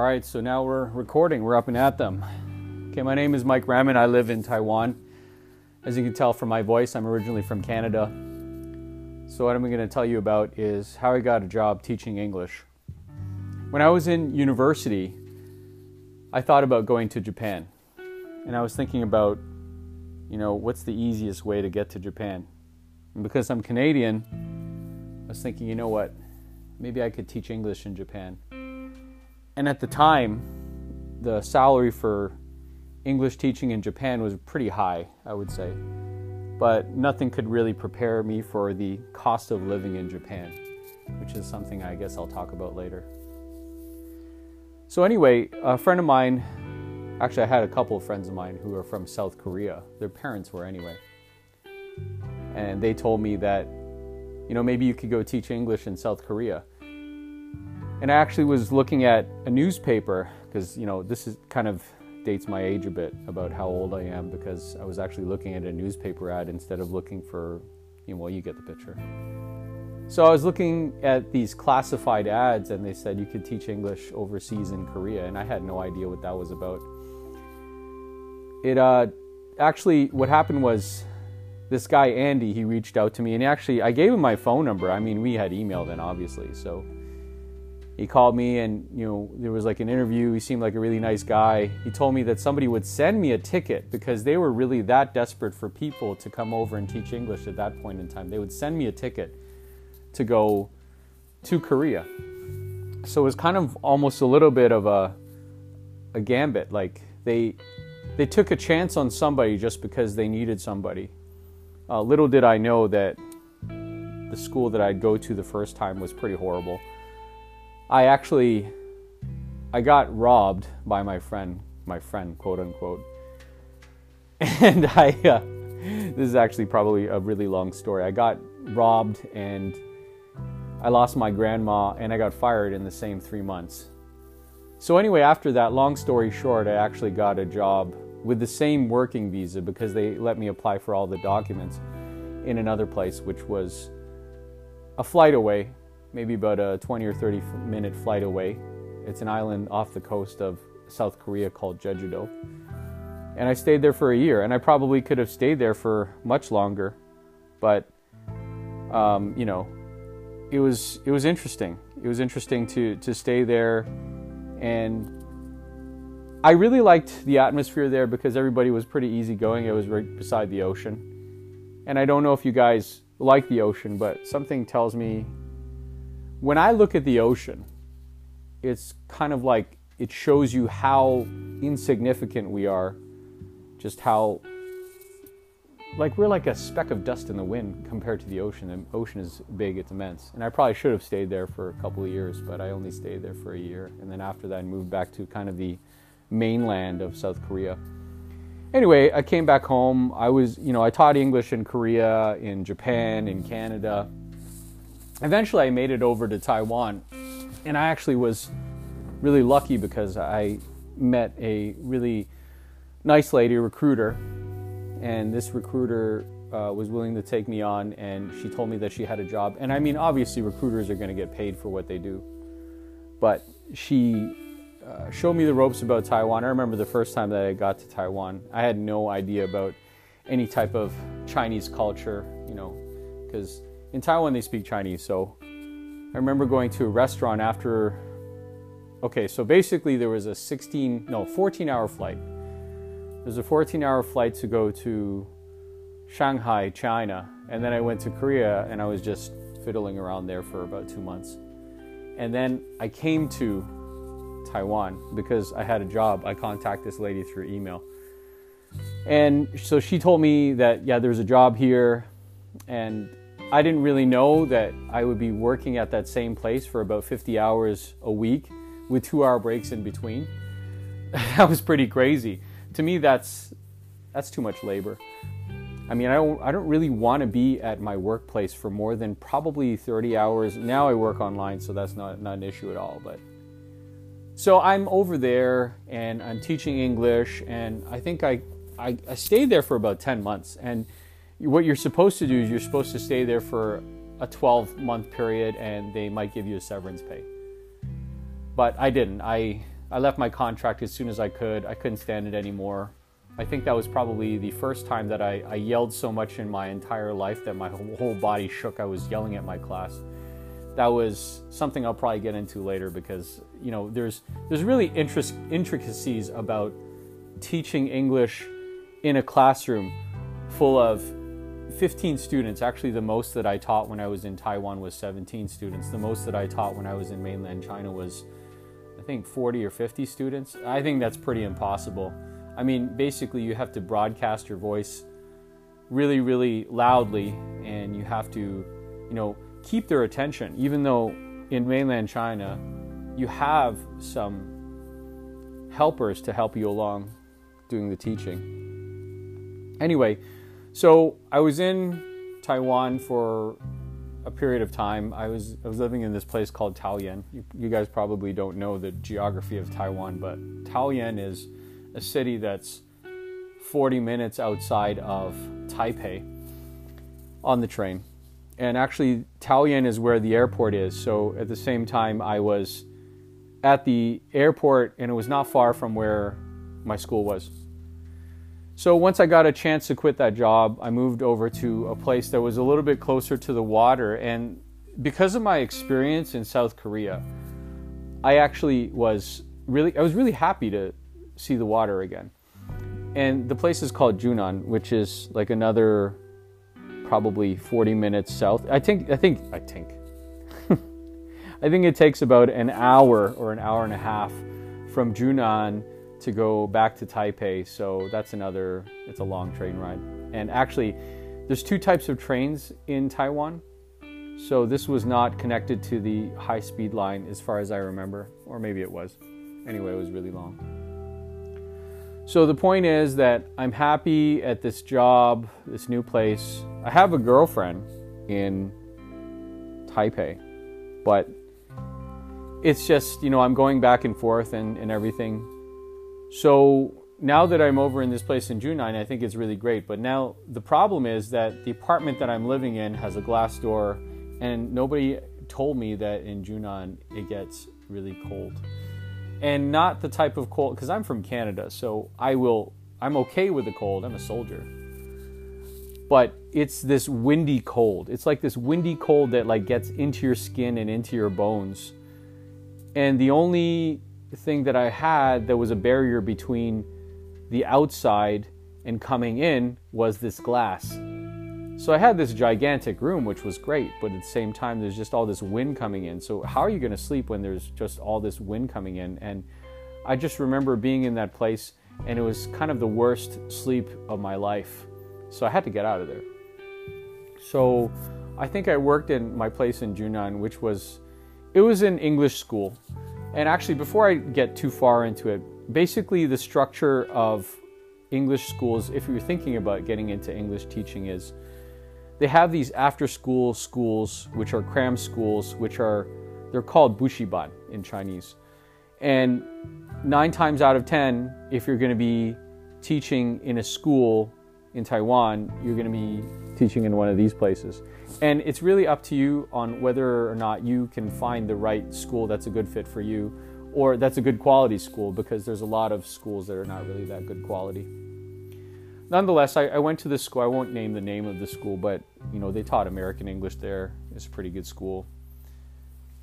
All right, so now we're recording. We're up and at them. Okay, my name is Mike Raman. I live in Taiwan. As you can tell from my voice, I'm originally from Canada. So what I'm going to tell you about is how I got a job teaching English. When I was in university, I thought about going to Japan. And I was thinking about, you know, what's the easiest way to get to Japan? And because I'm Canadian, I was thinking, you know what? Maybe I could teach English in Japan. And at the time, the salary for English teaching in Japan was pretty high, I would say. But nothing could really prepare me for the cost of living in Japan, which is something I guess I'll talk about later. So anyway, a friend of mine, actually I had a couple of friends of mine who are from South Korea. Their parents were anyway. And they told me that, you know, maybe you could go teach English in South Korea. And I actually was looking at a newspaper because, you know, this is kind of dates my age a bit about how old I am, because I was actually looking at a newspaper ad instead of looking for, you know, well, you get the picture. So I was looking at these classified ads and they said you could teach English overseas in Korea, and I had no idea what that was about. It actually, what happened was this guy, Andy, he reached out to me and actually I gave him my phone number. I mean, we had email then, obviously, so he called me and, you know, there was like an interview. He seemed like a really nice guy. He told me that somebody would send me a ticket because they were really that desperate for people to come over and teach English at that point in time. They would send me a ticket to go to Korea. So it was kind of almost a little bit of a gambit. Like they took a chance on somebody just because they needed somebody. Little did I know that the school that I'd go to the first time was pretty horrible. I got robbed by my friend, quote unquote. And this is actually probably a really long story. I got robbed and I lost my grandma and I got fired in the same 3 months. So anyway, after that, long story short, I actually got a job with the same working visa because they let me apply for all the documents in another place, which was a flight away. Maybe about a 20 or 30 minute flight away. It's an island off the coast of South Korea called Jeju-do. And I stayed there for a year, and I probably could have stayed there for much longer, but you know, it was interesting. It was interesting to stay there, and I really liked the atmosphere there because everybody was pretty easygoing. It was right beside the ocean, and I don't know if you guys like the ocean, but something tells me when I look at the ocean, it's kind of like it shows you how insignificant we are, just how, like, we're like a speck of dust in the wind compared to the ocean. The ocean is big, it's immense. And I probably should have stayed there for a couple of years, but I only stayed there for a year. And then after that, I moved back to kind of the mainland of South Korea. Anyway, I came back home. I taught English in Korea, in Japan, in Canada. Eventually, I made it over to Taiwan, and I actually was really lucky because I met a really nice lady, recruiter, and this recruiter was willing to take me on, and she told me that she had a job. And I mean, obviously, recruiters are going to get paid for what they do, but she showed me the ropes about Taiwan. I remember the first time that I got to Taiwan, I had no idea about any type of Chinese culture, you know, because in Taiwan, they speak Chinese, so I remember going to a restaurant after... Okay, so basically there was a 14-hour flight. There's a 14-hour flight to go to Shanghai, China, and then I went to Korea, and I was just fiddling around there for about 2 months. And then I came to Taiwan because I had a job. I contacted this lady through email. And so she told me that, yeah, there's a job here, and I didn't really know that I would be working at that same place for about 50 hours a week with 2-hour breaks in between. That was pretty crazy. To me, that's too much labor. I mean, I don't really want to be at my workplace for more than probably 30 hours. Now I work online, so that's not an issue at all. But so I'm over there and I'm teaching English, and I think I stayed there for about 10 months. And what you're supposed to do is you're supposed to stay there for a 12-month period, and they might give you a severance pay. But I didn't. I I left my contract as soon as I could. I couldn't stand it anymore. I think that was probably the first time that I yelled so much in my entire life that my whole body shook. I was yelling at my class. That was something I'll probably get into later because, you know, there's really intricacies about teaching English in a classroom full of 15 students. Actually, the most that I taught when I was in Taiwan was 17 students. The most that I taught when I was in mainland China was, I think, 40 or 50 students. I think that's pretty impossible. I mean, basically, you have to broadcast your voice really, really loudly, and you have to, you know, keep their attention, even though in mainland China, you have some helpers to help you along doing the teaching. Anyway, so I was in Taiwan for a period of time. I was living in this place called Taoyuan. You guys probably don't know the geography of Taiwan, but Taoyuan is a city that's 40 minutes outside of Taipei on the train. And actually, Taoyuan is where the airport is. So at the same time, I was at the airport, and it was not far from where my school was. So once I got a chance to quit that job, I moved over to a place that was a little bit closer to the water. And because of my experience in South Korea, I actually was really happy to see the water again. And the place is called Junan, which is like another probably 40 minutes south. I think it takes about an hour or an hour and a half from Junan to go back to Taipei, so that's another, it's a long train ride. And actually, there's two types of trains in Taiwan, so this was not connected to the high-speed line as far as I remember, or maybe it was. Anyway, it was really long. So the point is that I'm happy at this job, this new place. I have a girlfriend in Taipei, but it's just, you know, I'm going back and forth and everything. So now that I'm over in this place in Junan, I think it's really great. But now the problem is that the apartment that I'm living in has a glass door, and nobody told me that in Junan it gets really cold. And not the type of cold, because I'm from Canada, so I'm okay with the cold. I'm a soldier. But it's this windy cold. It's like this windy cold that like gets into your skin and into your bones. And the only thing that I had that was a barrier between the outside and coming in was this glass. So I had this gigantic room, which was great, but at the same time, there's just all this wind coming in. So how are you going to sleep when there's just all this wind coming in? And I just remember being in that place, and it was kind of the worst sleep of my life. So I had to get out of there. So I think I worked in my place in Junan, which was, it was an English school. And actually, before I get too far into it, basically the structure of English schools, if you're thinking about getting into English teaching, is they have these after-school schools, which are cram schools, they're called bushiban in Chinese. And 9 times out of 10, if you're going to be teaching in a school in Taiwan, you're going to be teaching in one of these places. And it's really up to you on whether or not you can find the right school that's a good fit for you, or that's a good quality school, because there's a lot of schools that are not really that good quality. Nonetheless, I went to this school. I won't name the name of the school, but you know, they taught American English there. It's a pretty good school.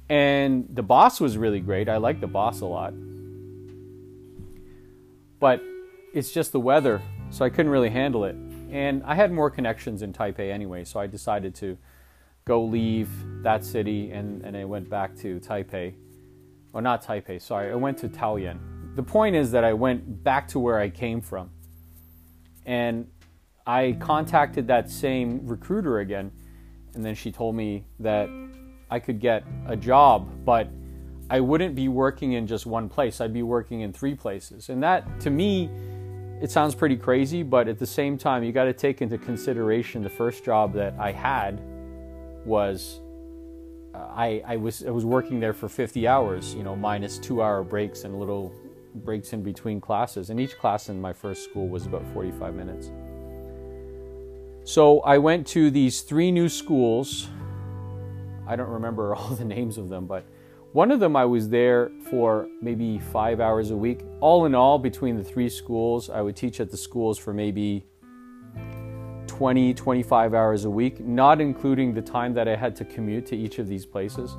And the boss was really great. I liked the boss a lot. But it's just the weather, so I couldn't really handle it. And I had more connections in Taipei anyway, so I decided to go leave that city, and I went back to Taipei. Or not Taipei, sorry. I went to Taoyuan. The point is that I went back to where I came from. And I contacted that same recruiter again, and then she told me that I could get a job, but I wouldn't be working in just one place. I'd be working in 3 places. And that, to me, it sounds pretty crazy, but at the same time, you got to take into consideration the first job that I had was I was working there for 50 hours, you know, minus 2-hour breaks and little breaks in between classes. And each class in my first school was about 45 minutes. So I went to these 3 new schools. I don't remember all the names of them, but One of them I was there for maybe 5 hours a week. All in all, between the three schools, I would teach at the schools for maybe 20, 25 hours a week, not including the time that I had to commute to each of these places.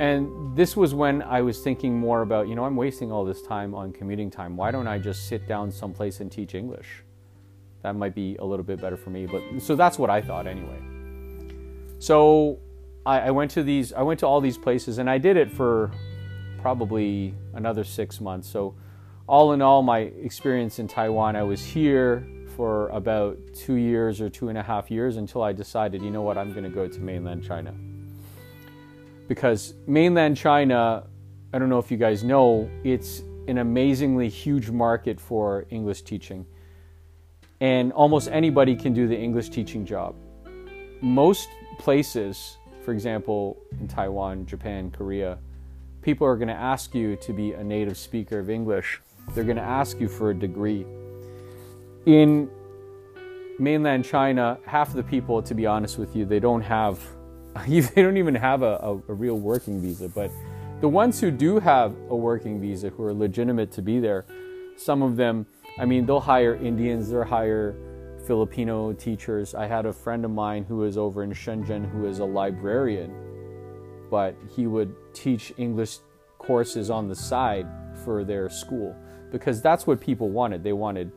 And this was when I was thinking more about, you know, I'm wasting all this time on commuting time. Why don't I just sit down someplace and teach English? That might be a little bit better for me. But so that's what I thought anyway. So I went to all these places, and I did it for probably another 6 months. So all in all, my experience in Taiwan, I was here for about 2 years or 2.5 years until I decided, you know what, I'm going to go to mainland China. Because mainland China, I don't know if you guys know, it's an amazingly huge market for English teaching. And almost anybody can do the English teaching job. Most places, for example, in Taiwan, Japan, Korea, people are going to ask you to be a native speaker of English. They're going to ask you for a degree. In mainland China, half of the people, to be honest with you, they don't even have a real working visa. But the ones who do have a working visa, who are legitimate to be there, some of them, I mean, they'll hire Indians, they'll hire Filipino teachers. I had a friend of mine who was over in Shenzhen who is a librarian, but he would teach English courses on the side for their school, because that's what people wanted. They wanted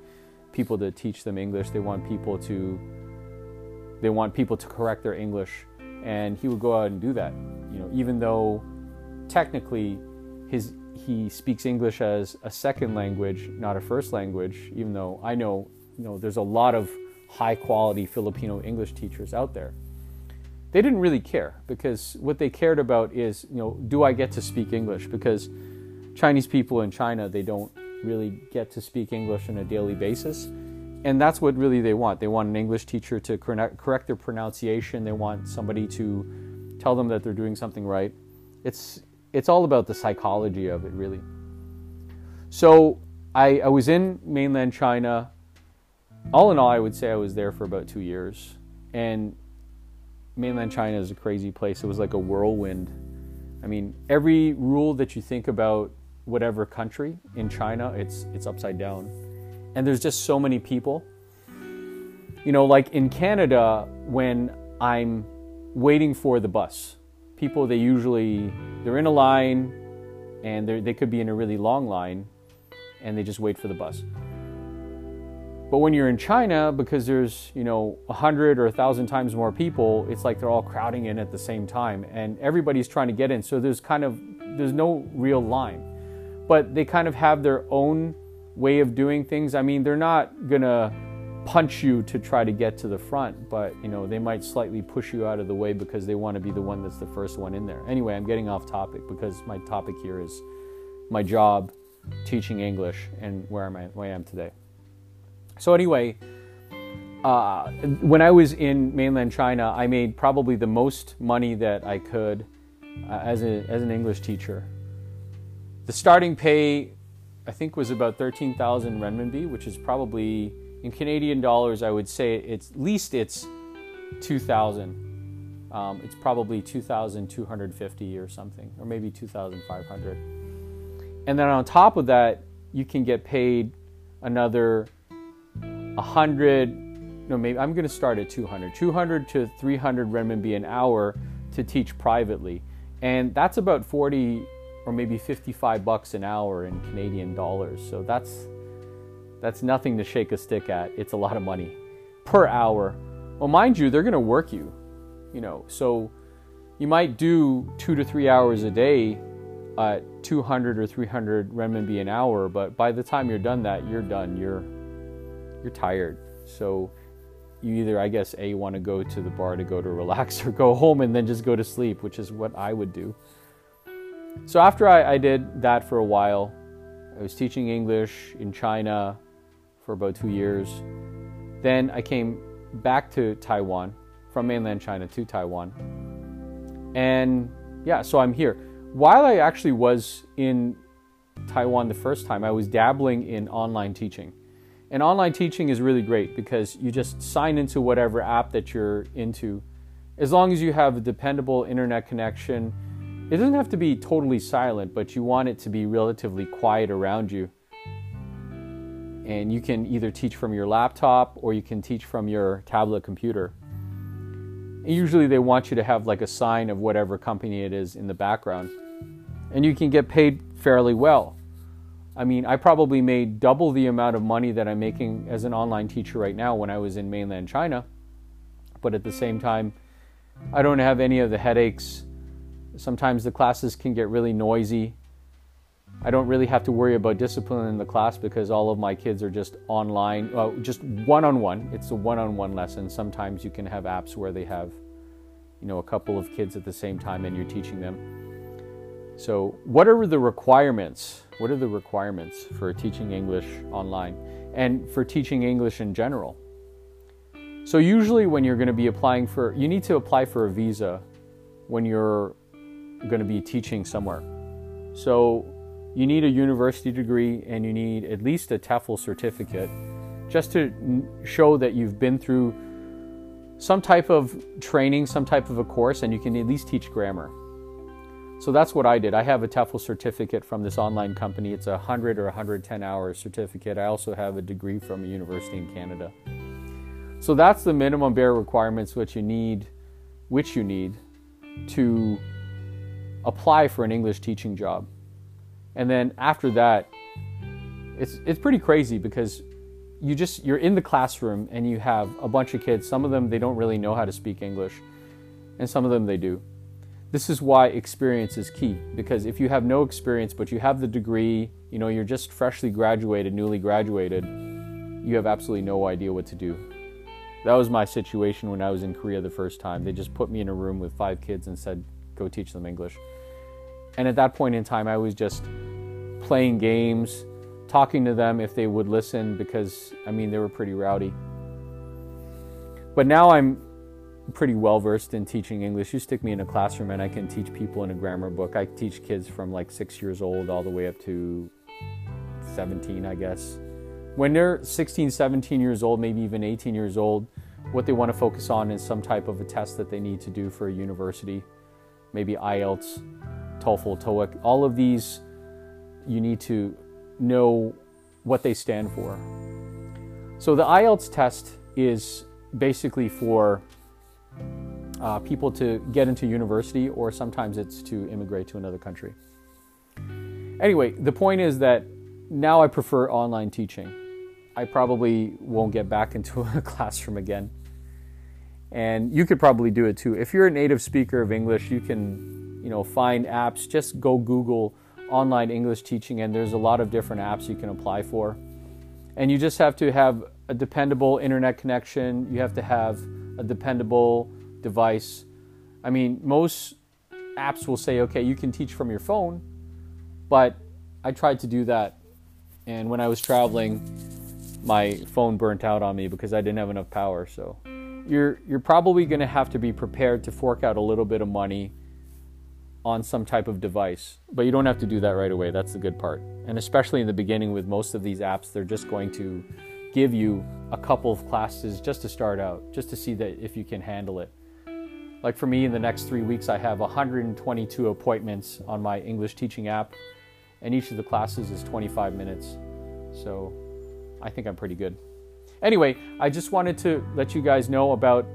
people to teach them English. They want people to correct their English, and he would go out and do that. You know, even though technically he speaks English as a second language, not a first language, even though I know, you know, there's a lot of high quality Filipino English teachers out there. They didn't really care, because what they cared about is, you know, do I get to speak English? Because Chinese people in China, they don't really get to speak English on a daily basis. And that's what really they want. They want an English teacher to correct their pronunciation. They want somebody to tell them that they're doing something right. It's all about the psychology of it, really. So I was in mainland China. All in all, I would say I was there for about 2 years. And mainland China is a crazy place. It was like a whirlwind. I mean, every rule that you think about whatever country in China, it's upside down. And there's just so many people. You know, like in Canada, when I'm waiting for the bus, people, they're in a line, and they could be in a really long line, and they just wait for the bus. But when you're in China, because there's, you know, 100 or 1,000 times more people, it's like they're all crowding in at the same time, and everybody's trying to get in. So there's no real line, but they kind of have their own way of doing things. I mean, they're not gonna punch you to try to get to the front, but, you know, they might slightly push you out of the way because they want to be the one that's the first one in there. Anyway, I'm getting off topic, because my topic here is my job teaching English and where I am today. So anyway, when I was in mainland China, I made probably the most money that I could as an English teacher. The starting pay, I think, was about 13,000 renminbi, which is probably, in Canadian dollars, I would say it's 2,000. It's probably 2,250 or something, or maybe 2,500. And then on top of that, you can get paid another 100, no, maybe I'm going to start at 200 to 300 renminbi an hour to teach privately. And that's about 40 or maybe 55 bucks an hour in Canadian dollars. So that's nothing to shake a stick at. It's a lot of money per hour. Well, mind you, they're going to work you, you know, so you might do 2 to 3 hours a day at 200 or 300 renminbi an hour. But by the time you're done that, you're done. You're tired. So you either, I guess, A, want to go to the bar to go to relax, or go home and then just go to sleep, which is what I would do. So after I did that for a while, I was teaching English in China for about 2 years. Then I came back to Taiwan, from mainland China to Taiwan. And yeah, so I'm here. While I actually was in Taiwan the first time, I was dabbling in online teaching. And online teaching is really great, because you just sign into whatever app that you're into. As long as you have a dependable internet connection It doesn't have to be totally silent, but you want it to be relatively quiet around you. And you can either teach from your laptop or you can teach from your tablet computer. And usually they want you to have like a sign of whatever company it is in the background. And you can get paid fairly well. I mean, I probably made double the amount of money that I'm making as an online teacher right now when I was in mainland China. But at the same time, I don't have any of the headaches. Sometimes the classes can get really noisy. I don't really have to worry about discipline in the class because all of my kids are just online, just one-on-one. It's a one-on-one lesson. Sometimes you can have apps where they have, you know, a couple of kids at the same time and you're teaching them. So what are the requirements? What are the requirements for teaching English online and for teaching English in general? So usually when you're going to be applying for, you need to apply for a visa when you're going to be teaching somewhere. So you need a university degree and you need at least a TEFL certificate just to show that you've been through some type of training, some type of a course, and you can at least teach grammar. So that's what I did. I have a TEFL certificate from this online company. It's a 100 or 110 hour certificate. I also have a degree from a university in Canada. So that's the minimum bare requirements which you need to apply for an English teaching job. And then after that, it's pretty crazy because you're in the classroom and you have a bunch of kids. Some of them, they don't really know how to speak English, and some of them they do. This is why experience is key, because if you have no experience but you have the degree, you know, you're just newly graduated, you have absolutely no idea what to do. That was my situation when I was in Korea the first time. They just put me in a room with 5 kids and said, go teach them English. And at that point in time, I was just playing games, talking to them if they would listen, because, I mean, they were pretty rowdy. But now I'm pretty well-versed in teaching English. You stick me in a classroom and I can teach people in a grammar book. I teach kids from like 6 years old all the way up to 17, I guess. When they're 16, 17 years old, maybe even 18 years old, what they want to focus on is some type of a test that they need to do for a university, maybe IELTS. TOEFL, TOEIC, all of these, you need to know what they stand for. So the IELTS test is basically for people to get into university, or sometimes it's to immigrate to another country. Anyway, the point is that now I prefer online teaching. I probably won't get back into a classroom again. And you could probably do it too. If you're a native speaker of English, you can find apps. Just go Google online English teaching, and there's a lot of different apps you can apply for. And you just have to have a dependable internet connection. You have to have a dependable device. I mean, most apps will say, okay, you can teach from your phone, but I tried to do that. And when I was traveling, my phone burnt out on me because I didn't have enough power. So you're probably going to have to be prepared to fork out a little bit of money on some type of device, but you don't have to do that right away. That's the good part. And especially in the beginning with most of these apps, they're just going to give you a couple of classes just to start out, just to see that if you can handle it. Like for me, in the next 3 weeks, I have 122 appointments on my English teaching app, and each of the classes is 25 minutes. So I think I'm pretty good. Anyway, I just wanted to let you guys know about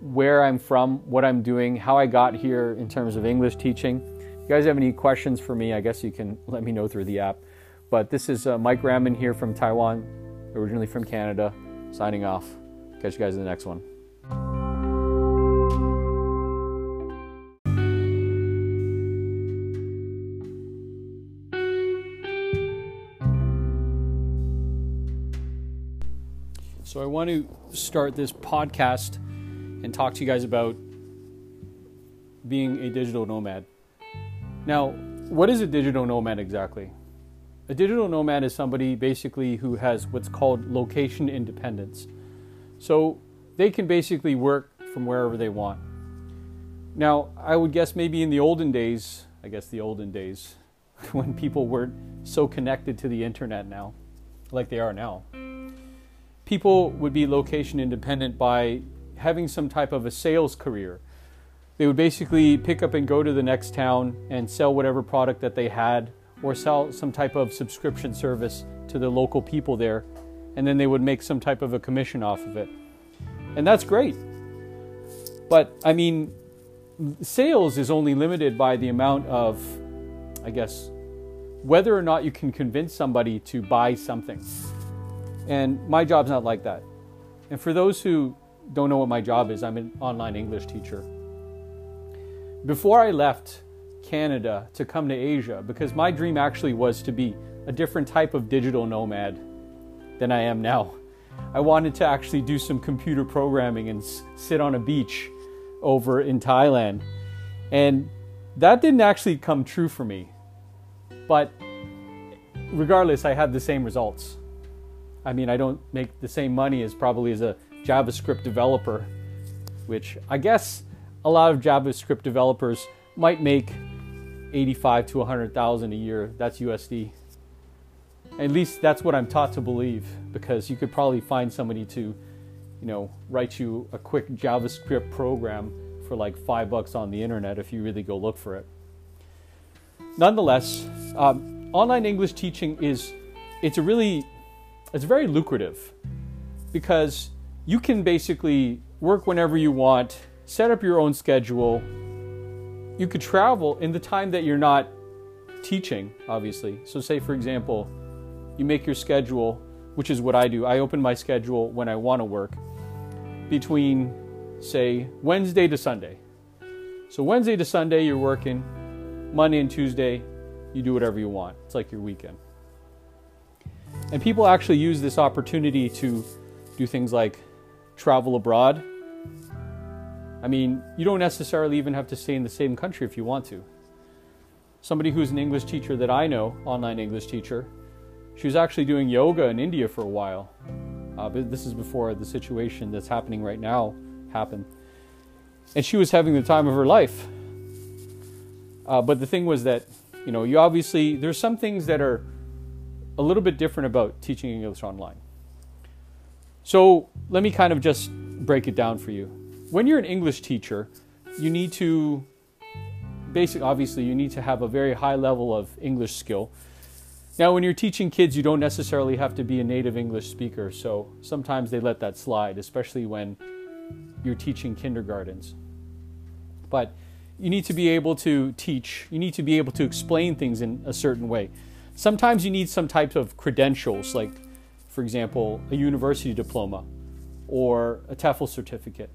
where I'm from, what I'm doing, how I got here in terms of English teaching. If you guys have any questions for me, I guess you can let me know through the app. But this is Mike Raman here from Taiwan, originally from Canada, signing off. Catch you guys in the next one. So I want to start this podcast and talk to you guys about being a digital nomad. Now, what is a digital nomad exactly? A digital nomad is somebody basically who has what's called location independence. So they can basically work from wherever they want. Now, I would guess maybe in the olden days, when people weren't so connected to the internet now, like they are now, people would be location independent by having some type of a sales career. They would basically pick up and go to the next town and sell whatever product that they had, or sell some type of subscription service to the local people there, and then they would make some type of a commission off of it. And that's great. But I mean, sales is only limited by the amount of, I guess, whether or not you can convince somebody to buy something. And my job's not like that. And for those who don't know what my job is, I'm an online English teacher. Before I left Canada to come to Asia, because my dream actually was to be a different type of digital nomad than I am now. I wanted to actually do some computer programming and sit on a beach over in Thailand. And that didn't actually come true for me. But regardless, I had the same results. I mean, I don't make the same money as probably as a JavaScript developer, which I guess a lot of JavaScript developers might make 85 to 100,000 a year. That's USD. At least that's what I'm taught to believe, because you could probably find somebody to, you know, write you a quick JavaScript program for like $5 on the internet if you really go look for it. Nonetheless, online English teaching it's very lucrative, because you can basically work whenever you want, set up your own schedule. You could travel in the time that you're not teaching, obviously. So say, for example, you make your schedule, which is what I do. I open my schedule when I want to work between, say, Wednesday to Sunday. So Wednesday to Sunday, you're working. Monday and Tuesday, you do whatever you want. It's like your weekend. And people actually use this opportunity to do things like travel abroad. I mean, you don't necessarily even have to stay in the same country if you want to. Somebody who's an English teacher that I know, online English teacher, she was actually doing yoga in India for a while. But this is before the situation that's happening right now happened. And she was having the time of her life. But the thing was that, you know, you obviously, there's some things that are a little bit different about teaching English online. So let me kind of just break it down for you. When you're an English teacher, you need to, obviously, you need to have a very high level of English skill. Now, when you're teaching kids, you don't necessarily have to be a native English speaker, so sometimes they let that slide, especially when you're teaching kindergartens. But you need to be able to teach. You need to be able to explain things in a certain way. Sometimes you need some types of credentials, like, for example, a university diploma or a TEFL certificate.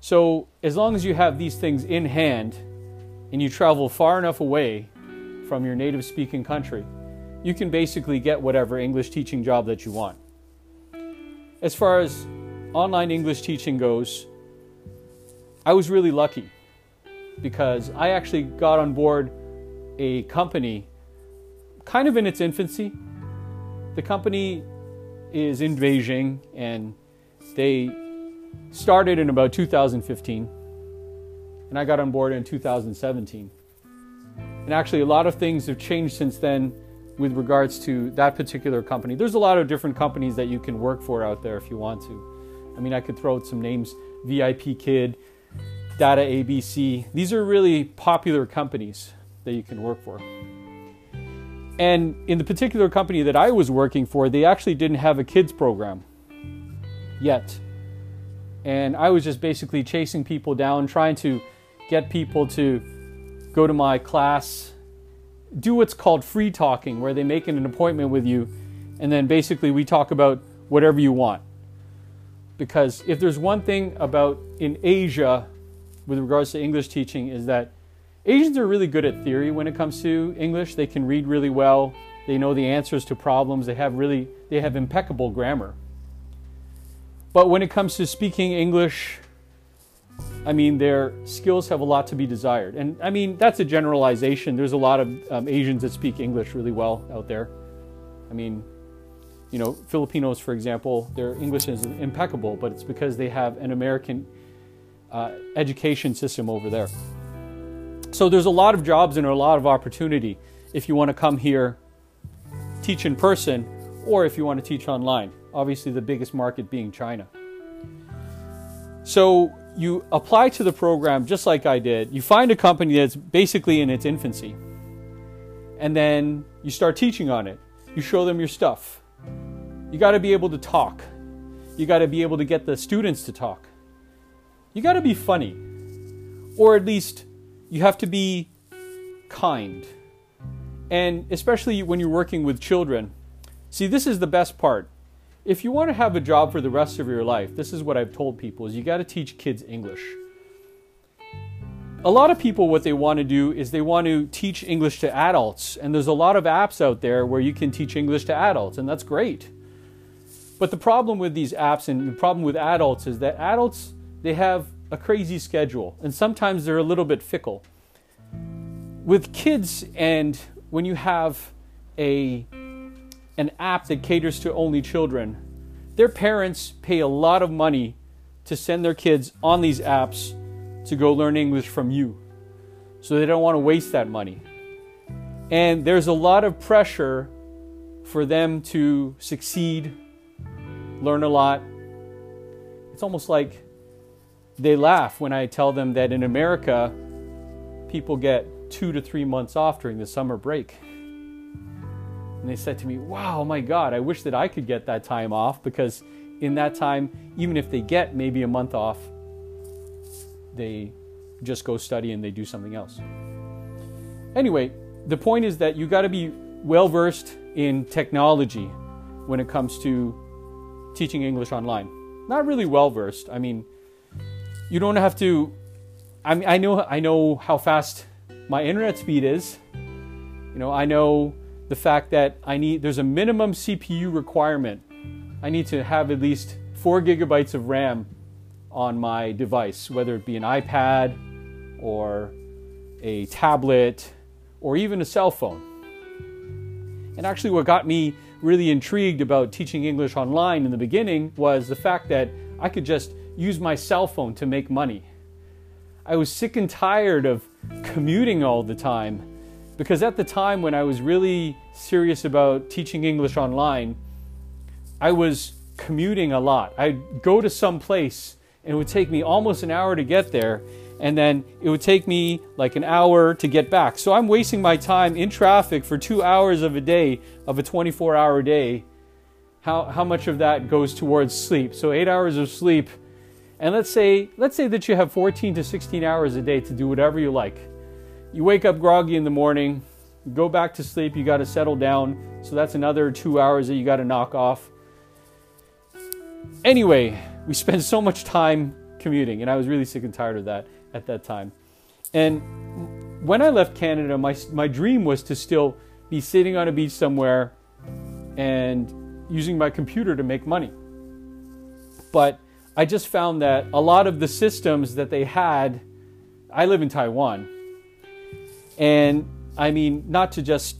So as long as you have these things in hand and you travel far enough away from your native speaking country, you can basically get whatever English teaching job that you want. As far as online English teaching goes, I was really lucky, because I actually got on board a company kind of in its infancy. The company is in Beijing, and they started in about 2015, and I got on board in 2017. And actually a lot of things have changed since then with regards to that particular company. There's a lot of different companies that you can work for out there if you want to. I mean, I could throw out some names: VIP Kid, Data ABC. These are really popular companies that you can work for. And in the particular company that I was working for, they actually didn't have a kids program yet. And I was just basically chasing people down, trying to get people to go to my class, do what's called free talking, where they make an appointment with you, and then basically we talk about whatever you want. Because if there's one thing about in Asia with regards to English teaching, is that Asians are really good at theory when it comes to English. They can read really well. They know the answers to problems. They have impeccable grammar. But when it comes to speaking English, I mean, their skills have a lot to be desired. And I mean, that's a generalization. There's a lot of Asians that speak English really well out there. I mean, you know, Filipinos, for example, their English is impeccable, but it's because they have an American education system over there. So there's a lot of jobs and a lot of opportunity if you want to come here, teach in person, or if you want to teach online. Obviously the biggest market being China. So you apply to the program just like I did. You find a company that's basically in its infancy, and then you start teaching on it. You show them your stuff. You got to be able to talk. You got to be able to get the students to talk. You got to be funny, or at least you have to be kind. And especially when you're working with children. See, this is the best part. If you want to have a job for the rest of your life, this is what I've told people, is you got to teach kids English. A lot of people, what they want to do is they want to teach English to adults. And there's a lot of apps out there where you can teach English to adults, and that's great. But the problem with these apps and the problem with adults is that adults, they have a crazy schedule, and sometimes they're a little bit fickle. With kids, and when you have an app that caters to only children, their parents pay a lot of money to send their kids on these apps to go learn English from you. So they don't want to waste that money. And there's a lot of pressure for them to succeed, learn a lot. It's almost like they laugh when I tell them that in America, people get 2 to 3 months off during the summer break. And they said to me, wow, my God, I wish that I could get that time off, because in that time, even if they get maybe a month off, they just go study and they do something else. Anyway, the point is that you got to be well-versed in technology when it comes to teaching English online. Not really well-versed. I mean, you don't have to, I know how fast my internet speed is. You know, I know the fact that there's a minimum CPU requirement. I need to have at least 4 gigabytes of RAM on my device, whether it be an iPad or a tablet or even a cell phone. And actually what got me really intrigued about teaching English online in the beginning was the fact that I could just use my cell phone to make money. I was sick and tired of commuting all the time, because at the time when I was really serious about teaching English online, I was commuting a lot. I'd go to some place and it would take me almost an hour to get there, and then it would take me like an hour to get back. So I'm wasting my time in traffic for 2 hours of a day, of a 24-hour day. How much of that goes towards sleep? So 8 hours of sleep. And let's say that you have 14 to 16 hours a day to do whatever you like. You wake up groggy in the morning, you go back to sleep, you got to settle down. So that's another 2 hours that you got to knock off. Anyway, we spend so much time commuting, and I was really sick and tired of that at that time. And when I left Canada, my dream was to still be sitting on a beach somewhere and using my computer to make money. But I just found that a lot of the systems that they had, I live in Taiwan, and I mean, not to just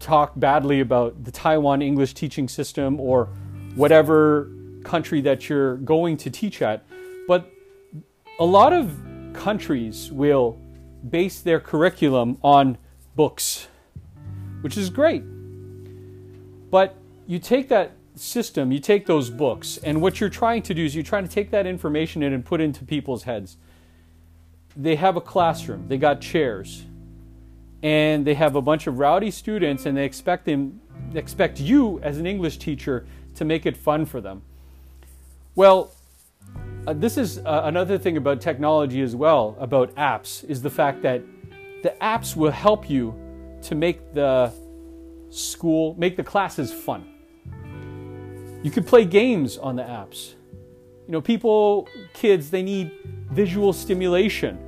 talk badly about the Taiwan English teaching system or whatever country that you're going to teach at, but a lot of countries will base their curriculum on books, which is great. But you take that system, you take those books, and what you're trying to do is you're trying to take that information in and put into people's heads. They have a classroom, they got chairs, and they have a bunch of rowdy students, and they expect you as an English teacher to make it fun for them. Well, this is another thing about technology as well, about apps, is the fact that the apps will help you to make the classes fun. You can play games on the apps. You know, kids, they need visual stimulation.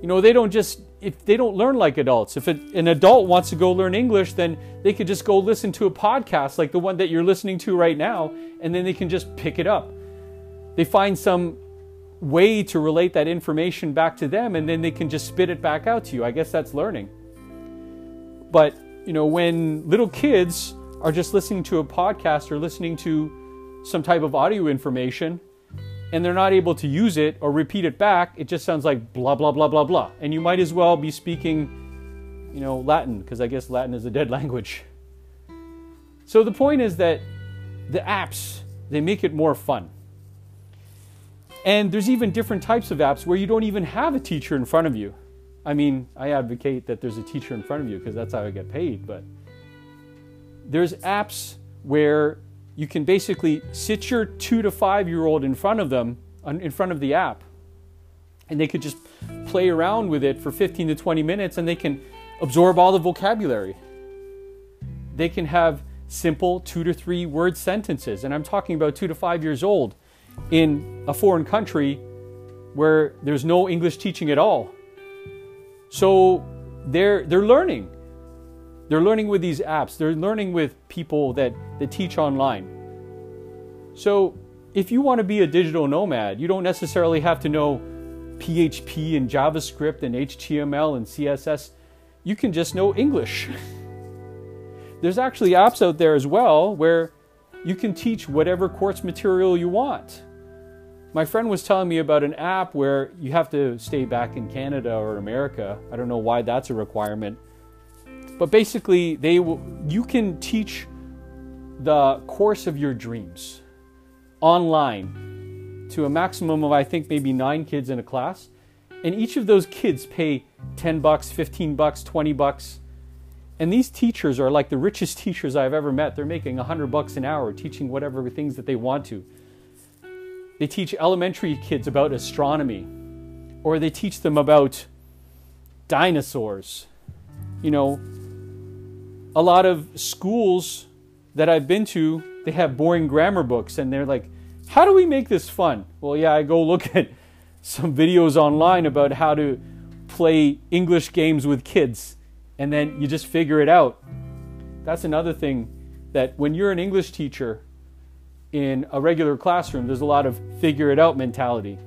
You know, if they don't learn like adults. If an adult wants to go learn English, then they could just go listen to a podcast like the one that you're listening to right now, and then they can just pick it up. They find some way to relate that information back to them, and then they can just spit it back out to you. I guess that's learning. But, you know, when little kids are just listening to a podcast or listening to some type of audio information, and they're not able to use it or repeat it back, it just sounds like blah, blah, blah, blah, blah. And you might as well be speaking, you know, Latin, because I guess Latin is a dead language. So the point is that the apps, they make it more fun. And there's even different types of apps where you don't even have a teacher in front of you. I mean, I advocate that there's a teacher in front of you because that's how I get paid, but there's apps where you can basically sit your 2 to 5-year-old in front of them, in front of the app, and they could just play around with it for 15 to 20 minutes and they can absorb all the vocabulary. They can have simple 2 to 3 word sentences. And I'm talking about 2 to 5 years old in a foreign country where there's no English teaching at all. So they're learning. They're learning with these apps. They're learning with people that teach online. So if you want to be a digital nomad, you don't necessarily have to know PHP and JavaScript and HTML and CSS. You can just know English. There's actually apps out there as well where you can teach whatever course material you want. My friend was telling me about an app where you have to stay back in Canada or America. I don't know why that's a requirement. But basically, you can teach the course of your dreams online to a maximum of, I think, maybe 9 kids in a class. And each of those kids pay $10, $15, $20. And these teachers are like the richest teachers I've ever met. They're making $100 an hour teaching whatever things that they want to. They teach elementary kids about astronomy, or they teach them about dinosaurs. You know, a lot of schools that I've been to, they have boring grammar books and they're like, how do we make this fun? Well, yeah, I go look at some videos online about how to play English games with kids. And then you just figure it out. That's another thing, that when you're an English teacher in a regular classroom, there's a lot of figure it out mentality.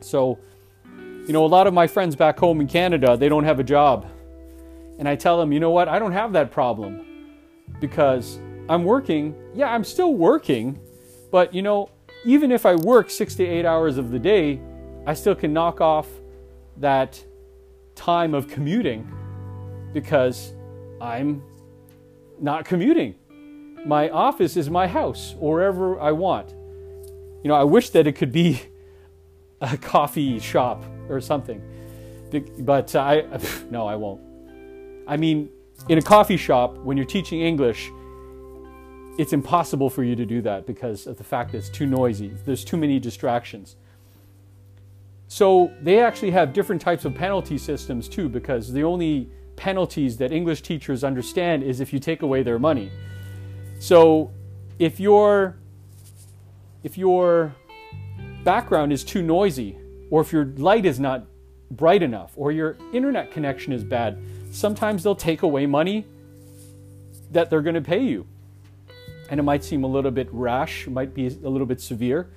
So, you know, a lot of my friends back home in Canada, they don't have a job. And I tell them, you know what, I don't have that problem because I'm working. Yeah, I'm still working, but you know, even if I work 6 to 8 hours of the day, I still can knock off that time of commuting, because I'm not commuting. My office is my house, or wherever I want. You know, I wish that it could be a coffee shop or something, but I won't. I mean, in a coffee shop, when you're teaching English, it's impossible for you to do that because of the fact that it's too noisy. There's too many distractions. So they actually have different types of penalty systems too, because the only penalties that English teachers understand is if you take away their money. So if your background is too noisy, or if your light is not bright enough, or your internet connection is bad, sometimes they'll take away money that they're going to pay you. And it might seem a little bit rash, it might be a little bit severe,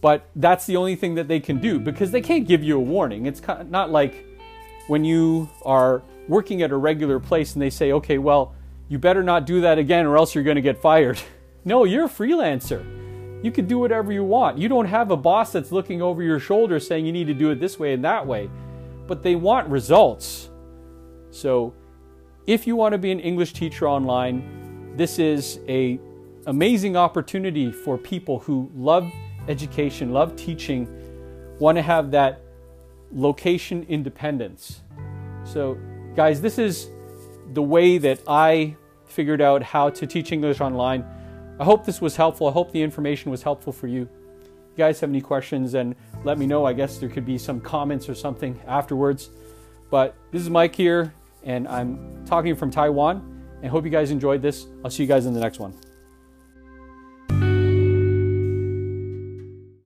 but that's the only thing that they can do, because they can't give you a warning. It's not like when you are working at a regular place and they say, okay, well, you better not do that again or else you're going to get fired. No, you're a freelancer. You can do whatever you want. You don't have a boss that's looking over your shoulder saying you need to do it this way and that way, but they want results. So if you want to be an English teacher online, this is an amazing opportunity for people who love education, love teaching, want to have that location independence. So guys, this is the way that I figured out how to teach English online. I hope this was helpful. I hope the information was helpful for you. You guys have any questions, and let me know. I guess there could be some comments or something afterwards. But this is Mike here, and I'm talking from Taiwan, and hope you guys enjoyed this. I'll see you guys in the next one.